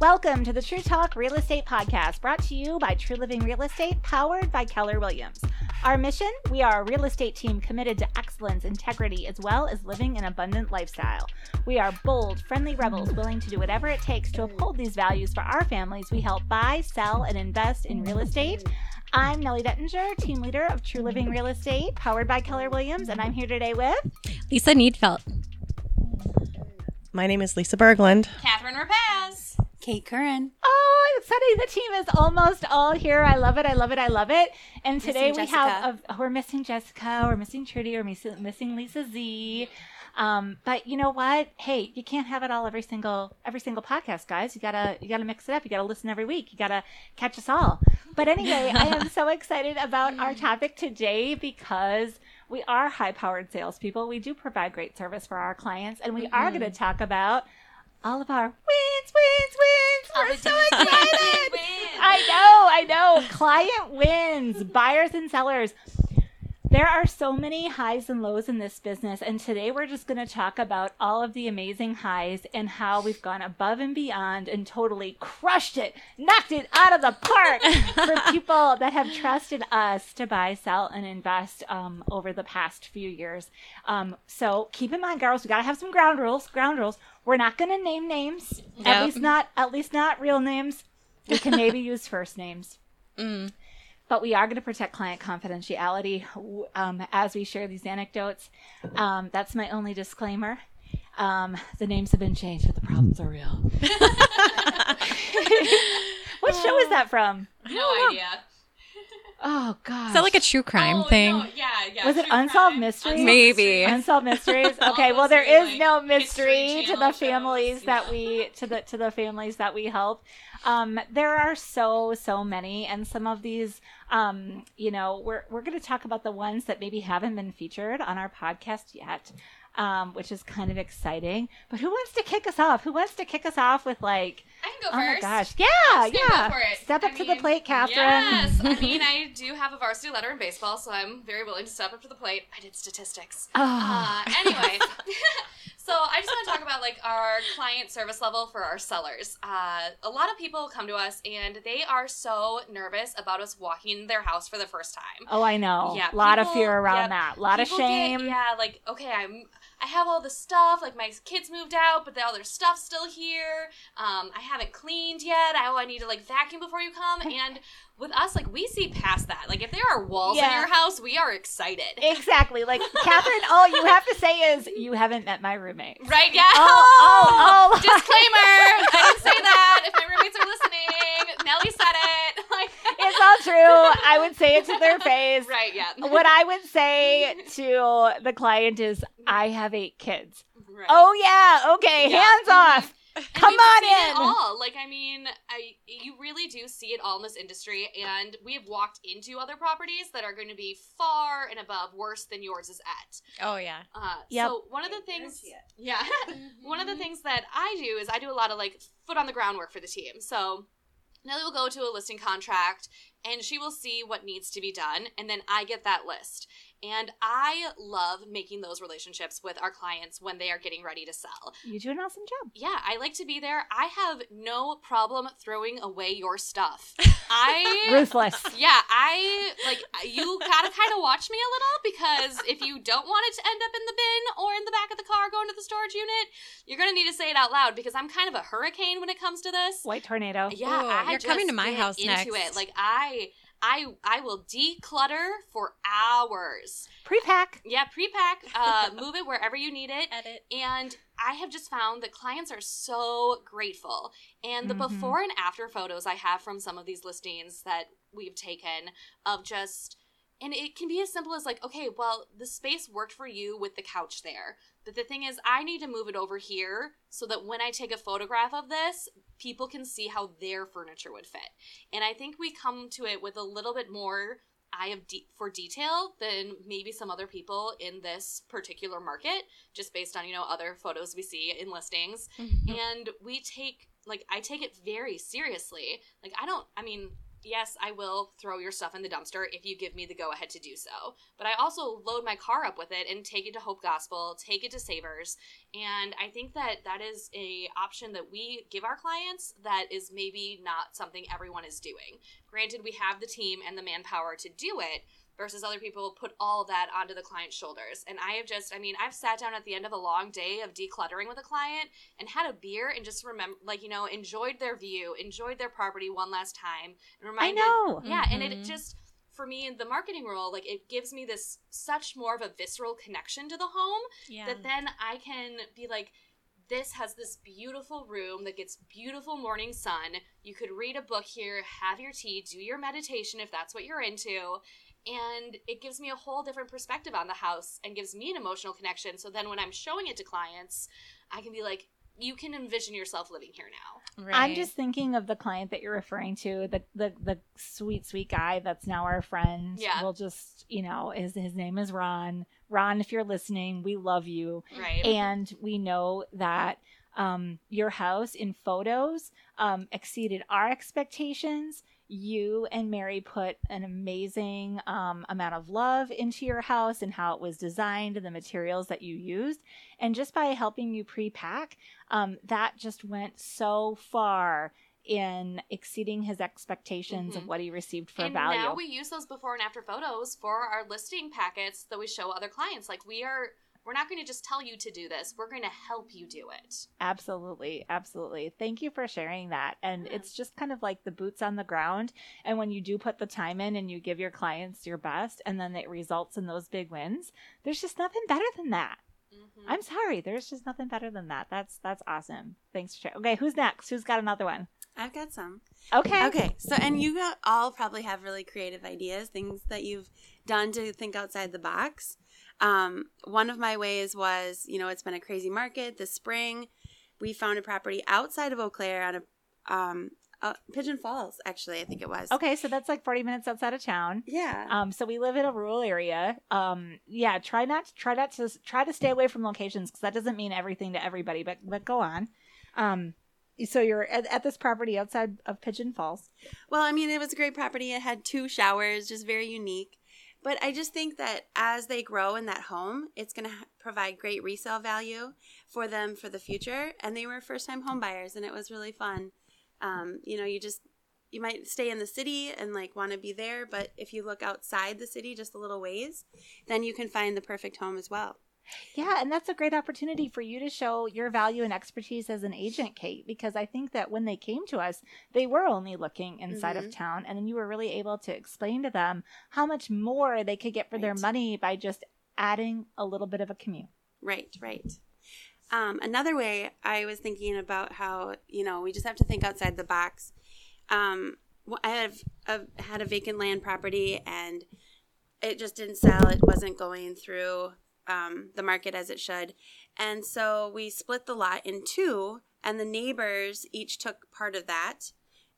Welcome to the True Talk Real Estate Podcast, brought to you by True Living Real Estate, powered by Keller Williams. Our mission, we are a real estate team committed to excellence, integrity, as well as living an abundant lifestyle. We are bold, friendly rebels willing to do whatever it takes to uphold these values for our families. We help buy, sell, and invest in real estate. I'm Nellie Dettinger, team leader of True Living Real Estate, powered by Keller Williams, and I'm here today with Lisa Needfelt. My name is Lisa Berglund. Catherine Repair. Kate Curran. Oh, I'm excited. The team is almost all here. I love it. I love it. I love it. And today we have, we're missing Jessica, we're missing Trudy, we're missing Lisa Z. But you know what? Hey, you can't have it all every single podcast, guys. You gotta mix it up. You gotta listen every week. You gotta catch us all. But anyway, I am so excited about our topic today because we are high-powered salespeople. We do provide great service for our clients, and we are going to talk about all of our wins. We're so excited. I know. Client wins, buyers and sellers. There are so many highs and lows in this business, and today we're just going to talk about all of the amazing highs and how we've gone above and beyond and totally crushed it, knocked it out of the park for people that have trusted us to buy, sell, and invest over the past few years. So keep in mind, girls, we got to have some ground rules. We're not going to name names, nope. at least not real names. We can maybe use first names. Mm. But we are going to protect client confidentiality as we share these anecdotes. That's my only disclaimer. The names have been changed, but the problems are real. What show is that from? No idea. Oh, gosh. Is that like a true crime thing? No. Yeah. Was it Unsolved Mysteries? Maybe. Unsolved Mysteries. Okay, well, there is no mystery to the families that we to the families that we help. There are so many, and some of these, we're going to talk about the ones that maybe haven't been featured on our podcast yet, which is kind of exciting. But who wants to kick us off? Who wants to kick us off with like? I can go first. Oh my gosh! Yeah. Go for it. Step up to the plate, Catherine. Yes. I do have a varsity letter in baseball, so I'm very willing to step up to the plate. I did statistics. Anyway. So I just want to talk about like our client service level for our sellers. A lot of people come to us and they are so nervous about us walking their house for the first time. Oh, I know. Yeah, a lot of fear around that. A lot of shame. I have all this stuff. Like my kids moved out, but all their stuff's still here. I haven't cleaned yet. I need to like vacuum before you come. And with us, like we see past that. Like if there are walls in your house, we are excited. Exactly. Like Catherine, all you have to say is you haven't met my roommate. Right? Yeah. Oh. Disclaimer. I didn't say that. If my roommates are listening, Nellie said it. Like it's all true. I would say it to their face. Right? Yeah. What I would say to the client is, I have 8 kids. Right. Oh yeah. Okay. Yeah. Hands off. Come on in. All. Like, you really do see it all in this industry, and we have walked into other properties that are going to be far and above worse than yours is at. Oh, yeah. So one of the things that I do is I do a lot of, like, foot on the ground work for the team. So Nellie will go to a listing contract, and she will see what needs to be done, and then I get that list. And I love making those relationships with our clients when they are getting ready to sell. You do an awesome job. Yeah, I like to be there. I have no problem throwing away your stuff. Ruthless. Yeah, you gotta kind of watch me a little, because if you don't want it to end up in the bin or in the back of the car going to the storage unit, you're gonna need to say it out loud, because I'm kind of a hurricane when it comes to this. White tornado. Yeah. Ooh, you're coming to my house next. Into it. Like I will declutter for hours. Pre-pack. Yeah, pre-pack. Move it wherever you need it. Edit. And I have just found that clients are so grateful. And the before and after photos I have from some of these listings that we've taken of just, and it can be as simple as like, okay, well, the space worked for you with the couch there. But the thing is, I need to move it over here so that when I take a photograph of this, people can see how their furniture would fit. And I think we come to it with a little bit more eye for detail than maybe some other people in this particular market, just based on, other photos we see in listings. Mm-hmm. And I take it very seriously. Like, I don't, yes, I will throw your stuff in the dumpster if you give me the go-ahead to do so. But I also load my car up with it and take it to Hope Gospel, take it to Savers. And I think that that is a option that we give our clients that is maybe not something everyone is doing. Granted, we have the team and the manpower to do it, versus other people put all of that onto the client's shoulders. And I've sat down at the end of a long day of decluttering with a client and had a beer and just enjoyed their view, enjoyed their property one last time. And reminded, I know. Yeah, mm-hmm. And it just, for me, in the marketing role, like it gives me this such more of a visceral connection to the home that then I can be like, this has this beautiful room that gets beautiful morning sun. You could read a book here, have your tea, do your meditation if that's what you're into. And it gives me a whole different perspective on the house and gives me an emotional connection. So then when I'm showing it to clients, I can be like, you can envision yourself living here now. Right. I'm just thinking of the client that you're referring to, the sweet, sweet guy that's now our friend. Yeah. We'll just, his name is Ron. Ron, if you're listening, we love you. Right. And we know that your house in photos exceeded our expectations. You and Mary put an amazing amount of love into your house and how it was designed and the materials that you used. And just by helping you pre-pack, that just went so far in exceeding his expectations mm-hmm. of what he received for and value. And now we use those before and after photos for our listing packets that we show other clients. Like we're not going to just tell you to do this. We're going to help you do it. Absolutely. Absolutely. Thank you for sharing that. And It's just kind of like the boots on the ground. And when you do put the time in and you give your clients your best and then it results in those big wins, there's just nothing better than that. Mm-hmm. I'm sorry. There's just nothing better than that. That's awesome. Thanks for sharing. Okay. Who's next? Who's got another one? I've got some. Okay. So, and you all probably have really creative ideas, things that you've done to think outside the box. One of my ways was, it's been a crazy market this spring. We found a property outside of Eau Claire on a Pigeon Falls, actually, I think it was. Okay. So that's like 40 minutes outside of town. Yeah. So we live in a rural area. Yeah. Try to stay away from locations because that doesn't mean everything to everybody, but go on. So you're at this property outside of Pigeon Falls. Well, it was a great property. It had 2 showers, just very unique. But I just think that as they grow in that home, it's going to provide great resale value for them for the future. And they were first-time home buyers, and it was really fun. You might stay in the city and want to be there, but if you look outside the city just a little ways, then you can find the perfect home as well. Yeah, and that's a great opportunity for you to show your value and expertise as an agent, Kate, because I think that when they came to us, they were only looking inside mm-hmm. of town, and then you were really able to explain to them how much more they could get for their money by just adding a little bit of a commute. Right. Another way I was thinking about how, we just have to think outside the box. I have had a vacant land property, and it just didn't sell. It wasn't going through the market as it should. And so we split the lot in 2, and the neighbors each took part of that.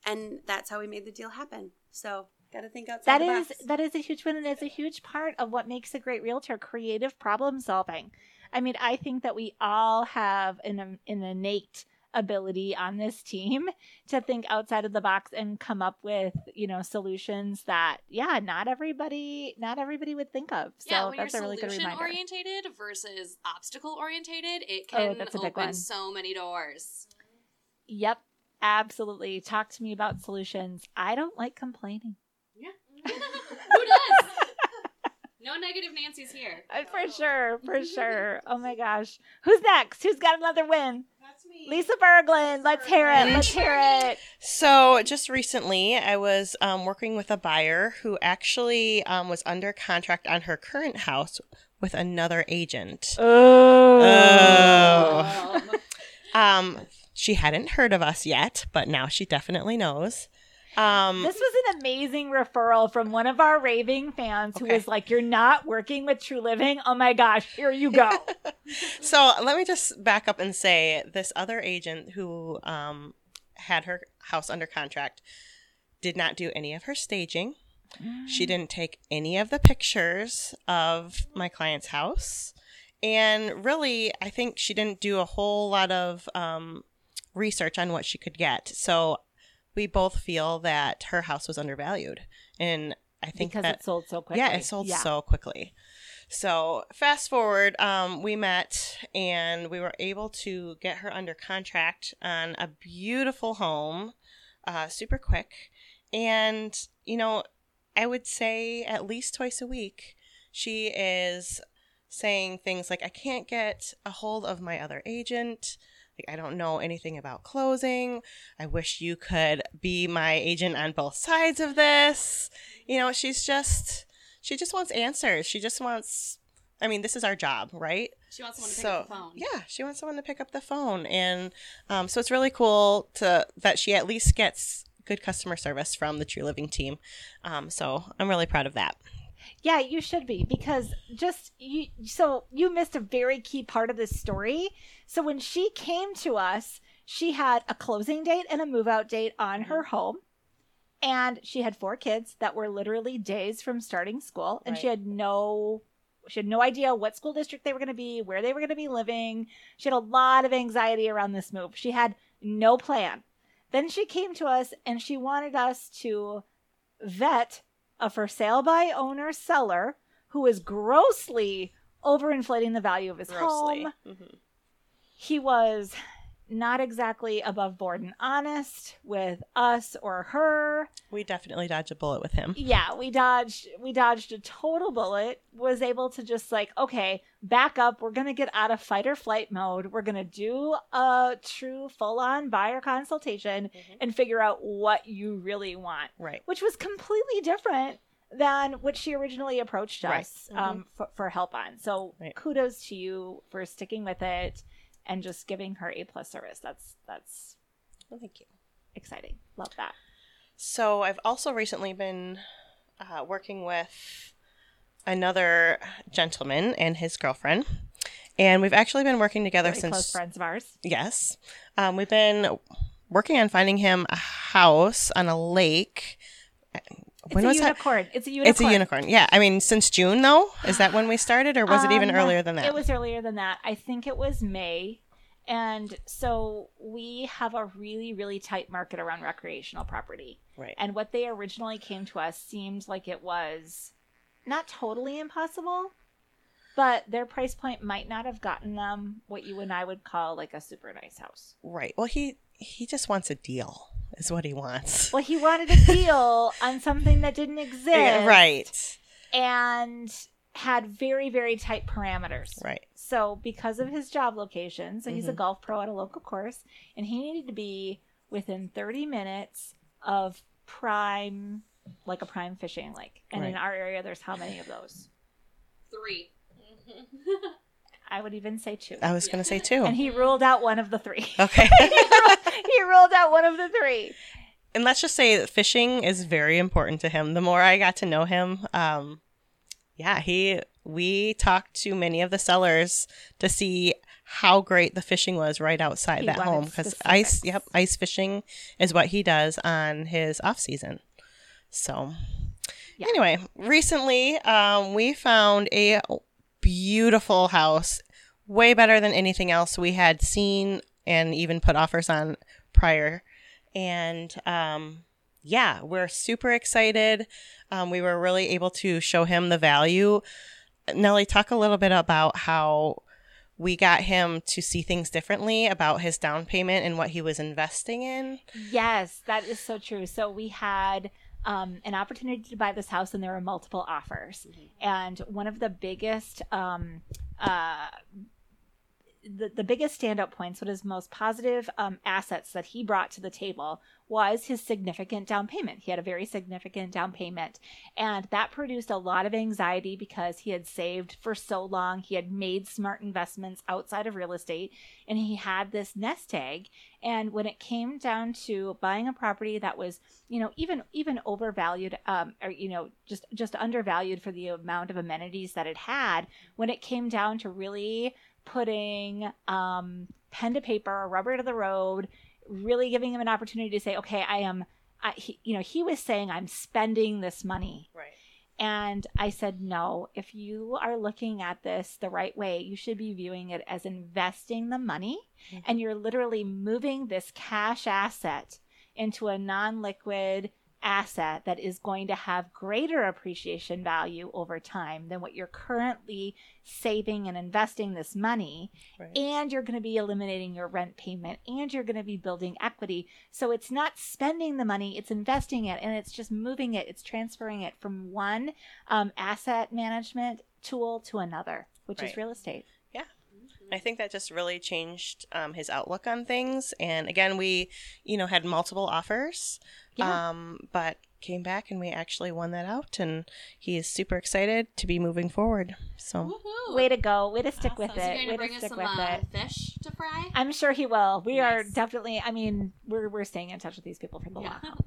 And that's how we made the deal happen. So got to think outside the box. That is a huge win, and it's a huge part of what makes a great realtor, creative problem solving. I think that we all have an innate ability on this team to think outside of the box and come up with, solutions that, not everybody would think of. So yeah, that's a really good reminder. Solution oriented versus obstacle oriented, it can open so many doors. Yep, absolutely. Talk to me about solutions. I don't like complaining. Yeah. Who does? No negative Nancy's here. For sure. Oh my gosh. Who's next? Who's got another win? Lisa Berglund. Let's hear it. So just recently I was working with a buyer who actually was under contract on her current house with another agent. Oh. She hadn't heard of us yet, but now she definitely knows. This was an amazing referral from one of our raving fans who was like, you're not working with True Living? Oh my gosh, here you go. So let me just back up and say this other agent who had her house under contract did not do any of her staging. She didn't take any of the pictures of my client's house. And really, I think she didn't do a whole lot of research on what she could get. So we both feel that her house was undervalued. And I think because it sold so quickly. Yeah, it sold so quickly. So fast forward, we met and we were able to get her under contract on a beautiful home, super quick. And, you know, I would say at least twice a week, she is saying things like, I can't get a hold of my other agent. Like, I don't know anything about closing. I wish you could be my agent on both sides of this. You know, she just wants answers. She just wants, I mean, this is our job, right? She wants someone to pick up the phone. Yeah, she wants someone to pick up the phone. And so it's really cool that she at least gets good customer service from the True Living team. So I'm really proud of that. Yeah, you should be, because you missed a very key part of this story. So when she came to us, she had a closing date and a move out date on her home. And she had 4 kids that were literally days from starting school. And she had no idea what school district they were going to be, where they were going to be living. She had a lot of anxiety around this move. She had no plan. Then she came to us and she wanted us to vet a for sale by owner seller who was grossly overinflating the value of his home. Mm-hmm. He was not exactly above board and honest with us or her. We definitely dodged a bullet with him. Yeah, we dodged a total bullet. Was able to just like, okay, back up. We're going to get out of fight or flight mode. We're going to do a true full-on buyer consultation and figure out what you really want. Right. Which was completely different than what she originally approached us for help on. So kudos to you for sticking with it. And just giving her A+ service. That's well, thank you. Exciting. Love that. So I've also recently been working with another gentleman and his girlfriend. And we've actually been working together since... close friends of ours. Yes. We've been working on finding him a house on a lake. It's a unicorn. Yeah. I mean, since June, though? Is that when we started, or was it even earlier than that? It was earlier than that. I think it was May. And so we have a really, really tight market around recreational property. Right. And what they originally came to us seemed like it was not totally impossible, but their price point might not have gotten them what you and I would call like a super nice house. Right. Well, he just wants a deal. Is what he wants. Well, he wanted a deal on something that didn't exist. Yeah, right. And had very, very tight parameters. Right. So because of his job location, so he's a golf pro at a local course, and he needed to be within 30 minutes of prime, like a prime fishing lake. And in our area, there's how many of those? 3. I would even say 2. I was going to say 2. And he ruled out one of the 3. Okay. He ruled out one of the 3. And let's just say that fishing is very important to him. The more I got to know him, we talked to many of the sellers to see how great the fishing was right outside that home. Because ice fishing is what he does on his off season. So anyway, recently we found a beautiful house, way better than anything else we had seen and even put offers on prior. And we're super excited. We were really able to show him the value. Nellie, talk a little bit about how we got him to see things differently about his down payment and what he was investing in. Yes, that is so true. So we had an opportunity to buy this house, and there were multiple offers. And one of the biggest... The biggest standout points, what his most positive assets that he brought to the table was his significant down payment. He had a very significant down payment, and that produced a lot of anxiety because he had saved for so long. He had made smart investments outside of real estate, and he had this nest egg. And when it came down to buying a property that was, you know, even overvalued, or, you know, just undervalued for the amount of amenities that it had, when it came down to really putting pen to paper, rubber to the road, really giving him an opportunity to say, okay, he was saying, I'm spending this money. Right. And I said, no, if you are looking at this the right way, you should be viewing it as investing the money. And you're literally moving this cash asset into a non-liquid asset that is going to have greater appreciation value over time than what you're currently saving and investing this money. Right. And you're going to be eliminating your rent payment, and you're going to be building equity. So it's not spending the money, it's investing it, and it's just moving it. It's transferring it from one asset management tool to another, which is real estate. Yeah. I think that just really changed his outlook on things. And again, we, had multiple offers, but came back and we actually won that out. And he is super excited to be moving forward. So Woo-hoo. Way to go. Way to stick with it. You're going to bring us some fish to fry? I'm sure he will. We are definitely, we're staying in touch with these people for the long haul.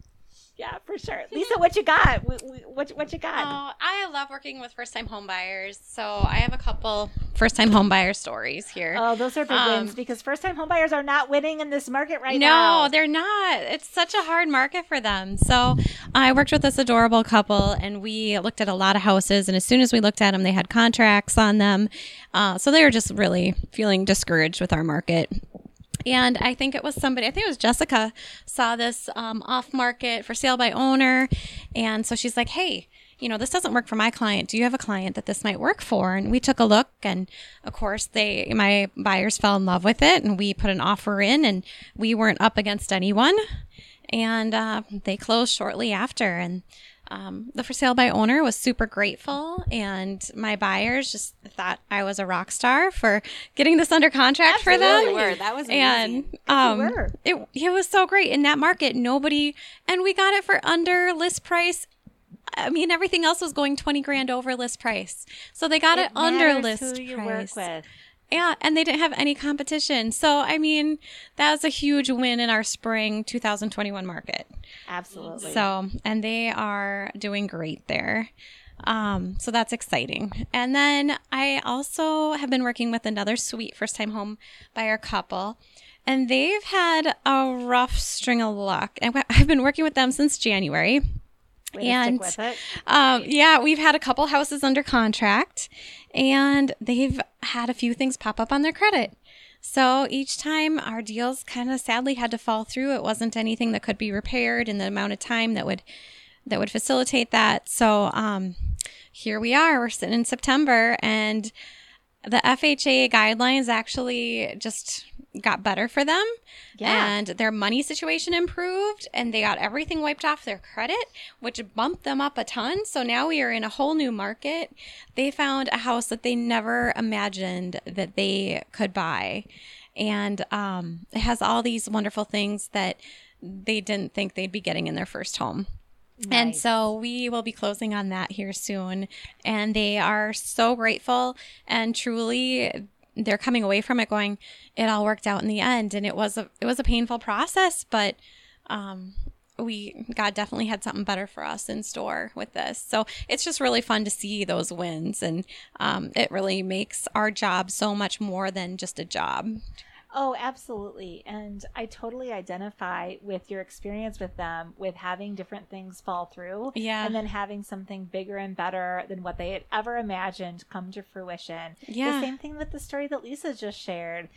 Yeah, for sure. Lisa, what you got? What you got? Oh, I love working with first-time home buyers. So I have a couple first-time home buyer stories here. Oh, those are big wins, because first-time home buyers are not winning in this market right now. No, they're not. It's such a hard market for them. So I worked with this adorable couple, and we looked at a lot of houses. And as soon as we looked at them, they had contracts on them. So they were just really feeling discouraged with our market. And I think it was Jessica, saw this off-market for sale by owner. And so she's like, hey, this doesn't work for my client. Do you have a client that this might work for? And we took a look, and of course my buyers fell in love with it, and we put an offer in, and we weren't up against anyone. And they closed shortly after. And the for sale by owner was super grateful, and my buyers just thought I was a rock star for getting this under contract for them. Were. That was amazing. And it was so great in that market. We got it for under list price. Everything else was going $20,000 over list price, so they got it under list price. Who you work with. Yeah, and they didn't have any competition. So, that was a huge win in our spring 2021 market. Absolutely. So, and they are doing great there. So that's exciting. And then I also have been working with another sweet first-time home buyer couple, and they've had a rough string of luck. And I've been working with them since January. And we've had a couple houses under contract, and they've had a few things pop up on their credit. So each time our deals kind of sadly had to fall through. It wasn't anything that could be repaired in the amount of time that would facilitate that. So here we are. We're sitting in September, and the FHA guidelines actually just got better for them, and their money situation improved, and they got everything wiped off their credit, which bumped them up a ton. So now we are in a whole new market. They found a house that they never imagined that they could buy, and it has all these wonderful things that they didn't think they'd be getting in their first home. Nice. And so we will be closing on that here soon, and they are so grateful, and truly they're coming away from it going, it all worked out in the end. And it was a painful process, but God definitely had something better for us in store with this. So it's just really fun to see those wins, and it really makes our job so much more than just a job. Oh, absolutely. And I totally identify with your experience with them, with having different things fall through and then having something bigger and better than what they had ever imagined come to fruition. Yeah. The same thing with the story that Lisa just shared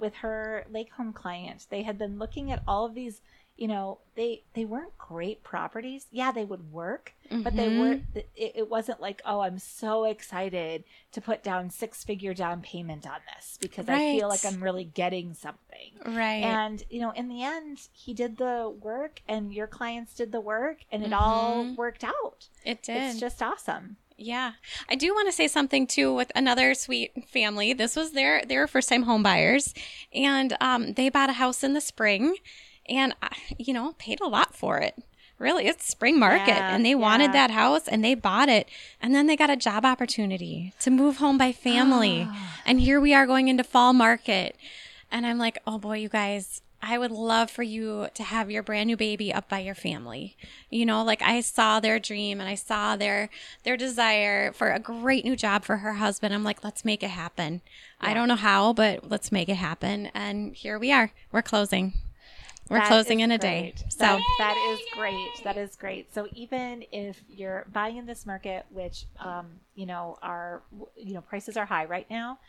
with her Lake Home client. They had been looking at all of these, they weren't great properties. Yeah, they would work, but they weren't, it wasn't like, oh, I'm so excited to put down 6-figure down payment on this because I feel like I'm really getting something. Right. And, in the end, he did the work, and your clients did the work, and it all worked out. It did. It's just awesome. Yeah. I do want to say something too with another sweet family. This was their first time home buyers, and they bought a house in the spring. And, paid a lot for it. Really, it's spring market. Yeah, and they wanted that house, and they bought it. And then they got a job opportunity to move home by family. Oh. And here we are going into fall market. And I'm like, oh, boy, you guys, I would love for you to have your brand new baby up by your family. I saw their dream, and I saw their desire for a great new job for her husband. I'm like, let's make it happen. Yeah. I don't know how, but let's make it happen. And here we are. We're closing. We're closing in a day. So that is great. That is great. So even if you're buying in this market, which, prices are high right now,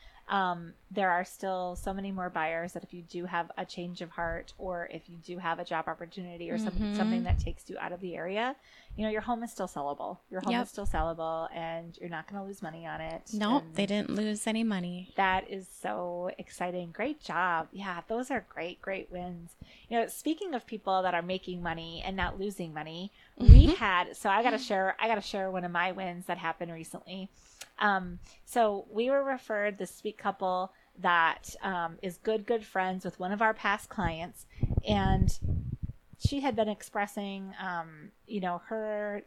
There are still so many more buyers that if you do have a change of heart, or if you do have a job opportunity or something that takes you out of the area, you know, your home is still sellable. Your home is still sellable, and you're not going to lose money on it. Nope, and they didn't lose any money. That is so exciting. Great job. Yeah, those are great, great wins. You know, speaking of people that are making money and not losing money, we had, so I got to share one of my wins that happened recently. So we were referred this sweet couple that is good friends with one of our past clients, and she had been expressing, her,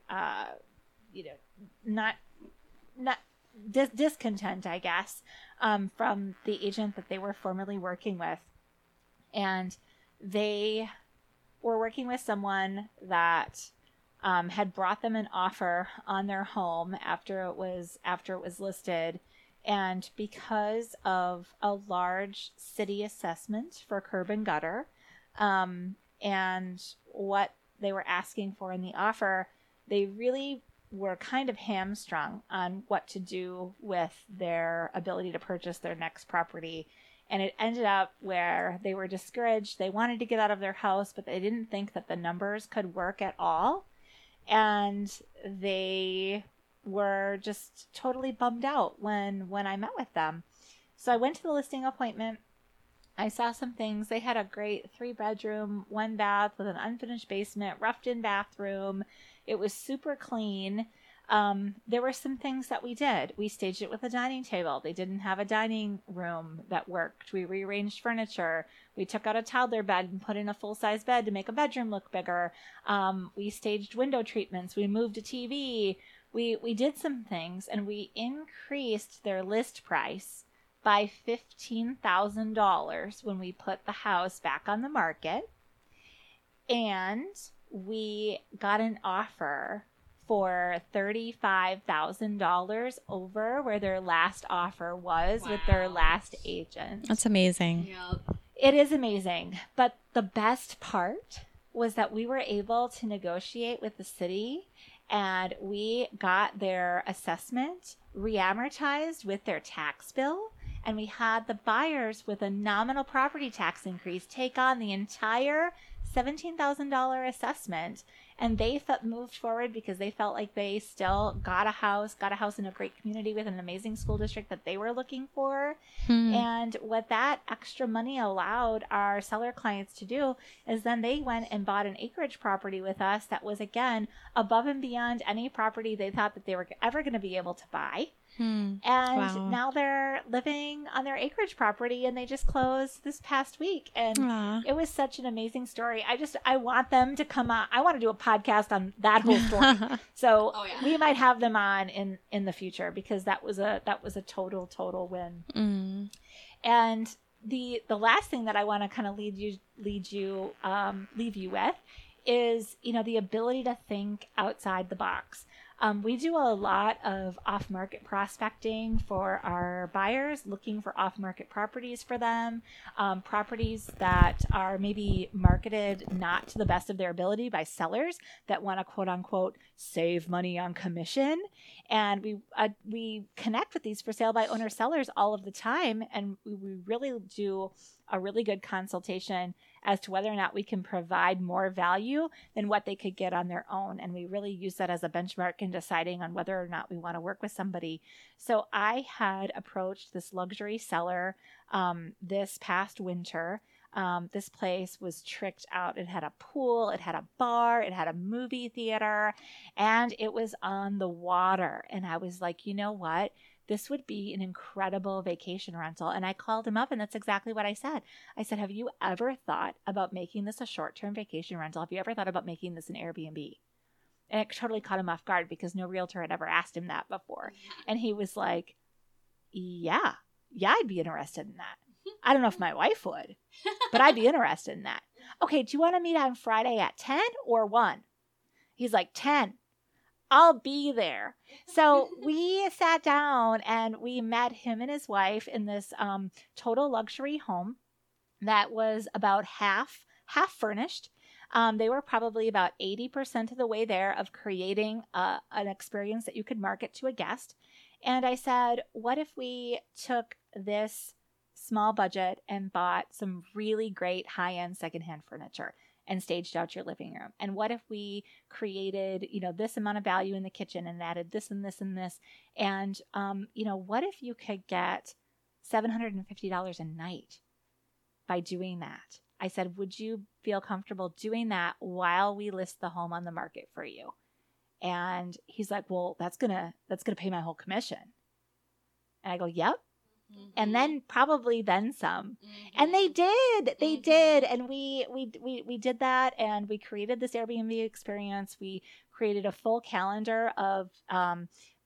discontent, I guess, from the agent that they were formerly working with, and they were working with someone that had brought them an offer on their home after it was listed, and because of a large city assessment for curb and gutter, and what they were asking for in the offer, they really were kind of hamstrung on what to do with their ability to purchase their next property. And it ended up where they were discouraged. They wanted to get out of their house, but they didn't think that the numbers could work at all. And they were just totally bummed out when I met with them. So I went to the listing appointment. I saw some things. They had a great 3-bedroom, 1-bath with an unfinished basement, roughed-in bathroom. It was super clean. There were some things that we did. We staged it with a dining table. They didn't have a dining room that worked. We rearranged furniture. We took out a toddler bed and put in a full-size bed to make a bedroom look bigger. We staged window treatments. We moved a TV. We did some things, and we increased their list price by $15,000 when we put the house back on the market. And we got an offer for $35,000 over where their last offer was with their last agent. That's amazing. Yep. It is amazing. But the best part was that we were able to negotiate with the city, and we got their assessment re-amortized with their tax bill, and we had the buyers with a nominal property tax increase take on the entire $17,000 assessment, and they moved forward because they felt like they still got a house in a great community with an amazing school district that they were looking for. And what that extra money allowed our seller clients to do is then they went and bought an acreage property with us that was, again, above and beyond any property they thought that they were ever going to be able to buy. Now they're living on their acreage property, and they just closed this past week. And it was such an amazing story. I want them to come on. I want to do a podcast on that whole story. So we might have them on in the future, because that was a total win. And the last thing that I want to kind of leave you with is, the ability to think outside the box. We do a lot of off-market prospecting for our buyers, looking for off-market properties for them, properties that are maybe marketed not to the best of their ability by sellers that want to, quote-unquote, save money on commission. And we connect with these for-sale-by-owner sellers all of the time, and we really do a really good consultation as to whether or not we can provide more value than what they could get on their own. And we really use that as a benchmark in deciding on whether or not we want to work with somebody. So I had approached this luxury seller this past winter. This place was tricked out. It had a pool, it had a bar, it had a movie theater, and it was on the water. And I was like, you know what? This would be an incredible vacation rental. And I called him up, and that's exactly what I said. I said, have you ever thought about making this a short-term vacation rental? Have you ever thought about making this an Airbnb? And it totally caught him off guard, because no realtor had ever asked him that before. And he was like, yeah, I'd be interested in that. I don't know if my wife would, but I'd be interested in that. Okay, do you want to meet on Friday at 10 or 1? He's like, 10. I'll be there. So we sat down, and we met him and his wife in this total luxury home that was about half furnished. They were probably about 80% of the way there of creating an experience that you could market to a guest. And I said, what if we took this small budget and bought some really great high-end secondhand furniture and staged out your living room? And what if we created, this amount of value in the kitchen and added this and this and this? And, what if you could get $750 a night by doing that? I said, would you feel comfortable doing that while we list the home on the market for you? And he's like, well, that's gonna pay my whole commission. And I go, yep. Mm-hmm. And then probably then some. Mm-hmm. And they did. And we did that, and we created this Airbnb experience. We created a full calendar of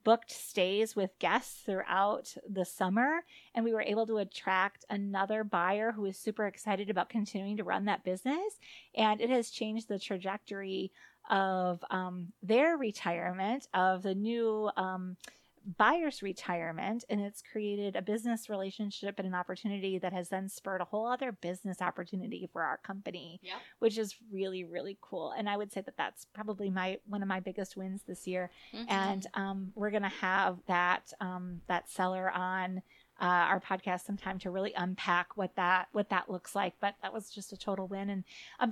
booked stays with guests throughout the summer. And we were able to attract another buyer who is super excited about continuing to run that business. And it has changed the trajectory of their retirement, of the new buyer's retirement. And it's created a business relationship and an opportunity that has then spurred a whole other business opportunity for our company, yeah, which is really, really cool. And I would say that that's probably one of my biggest wins this year. Mm-hmm. And we're going to have that seller on our podcast sometime to really unpack what that looks like. But that was just a total win. And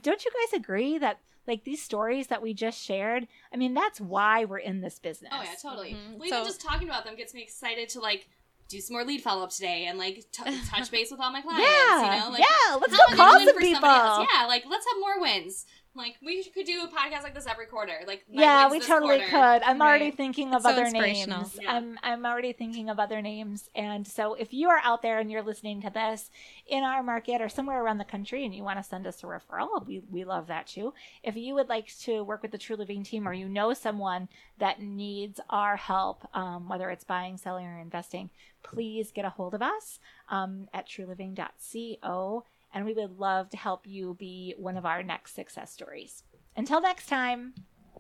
don't you guys agree that like these stories that we just shared, I mean, that's why we're in this business. Oh yeah, totally. Mm-hmm. Well, even just talking about them gets me excited to like do some more lead follow up today and like touch base with all my clients. Yeah, yeah. Let's go call some people. Yeah, like let's have more wins. Like we could do a podcast like this every quarter. Like yeah, we totally could. I'm already thinking of other names. Yeah. I'm already thinking of other names. And so if you are out there and you're listening to this in our market or somewhere around the country and you want to send us a referral, we love that too. If you would like to work with the True Living team or you know someone that needs our help, whether it's buying, selling, or investing, please get a hold of us at TrueLiving.co. And we would love to help you be one of our next success stories. Until next time.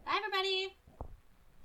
Bye, everybody.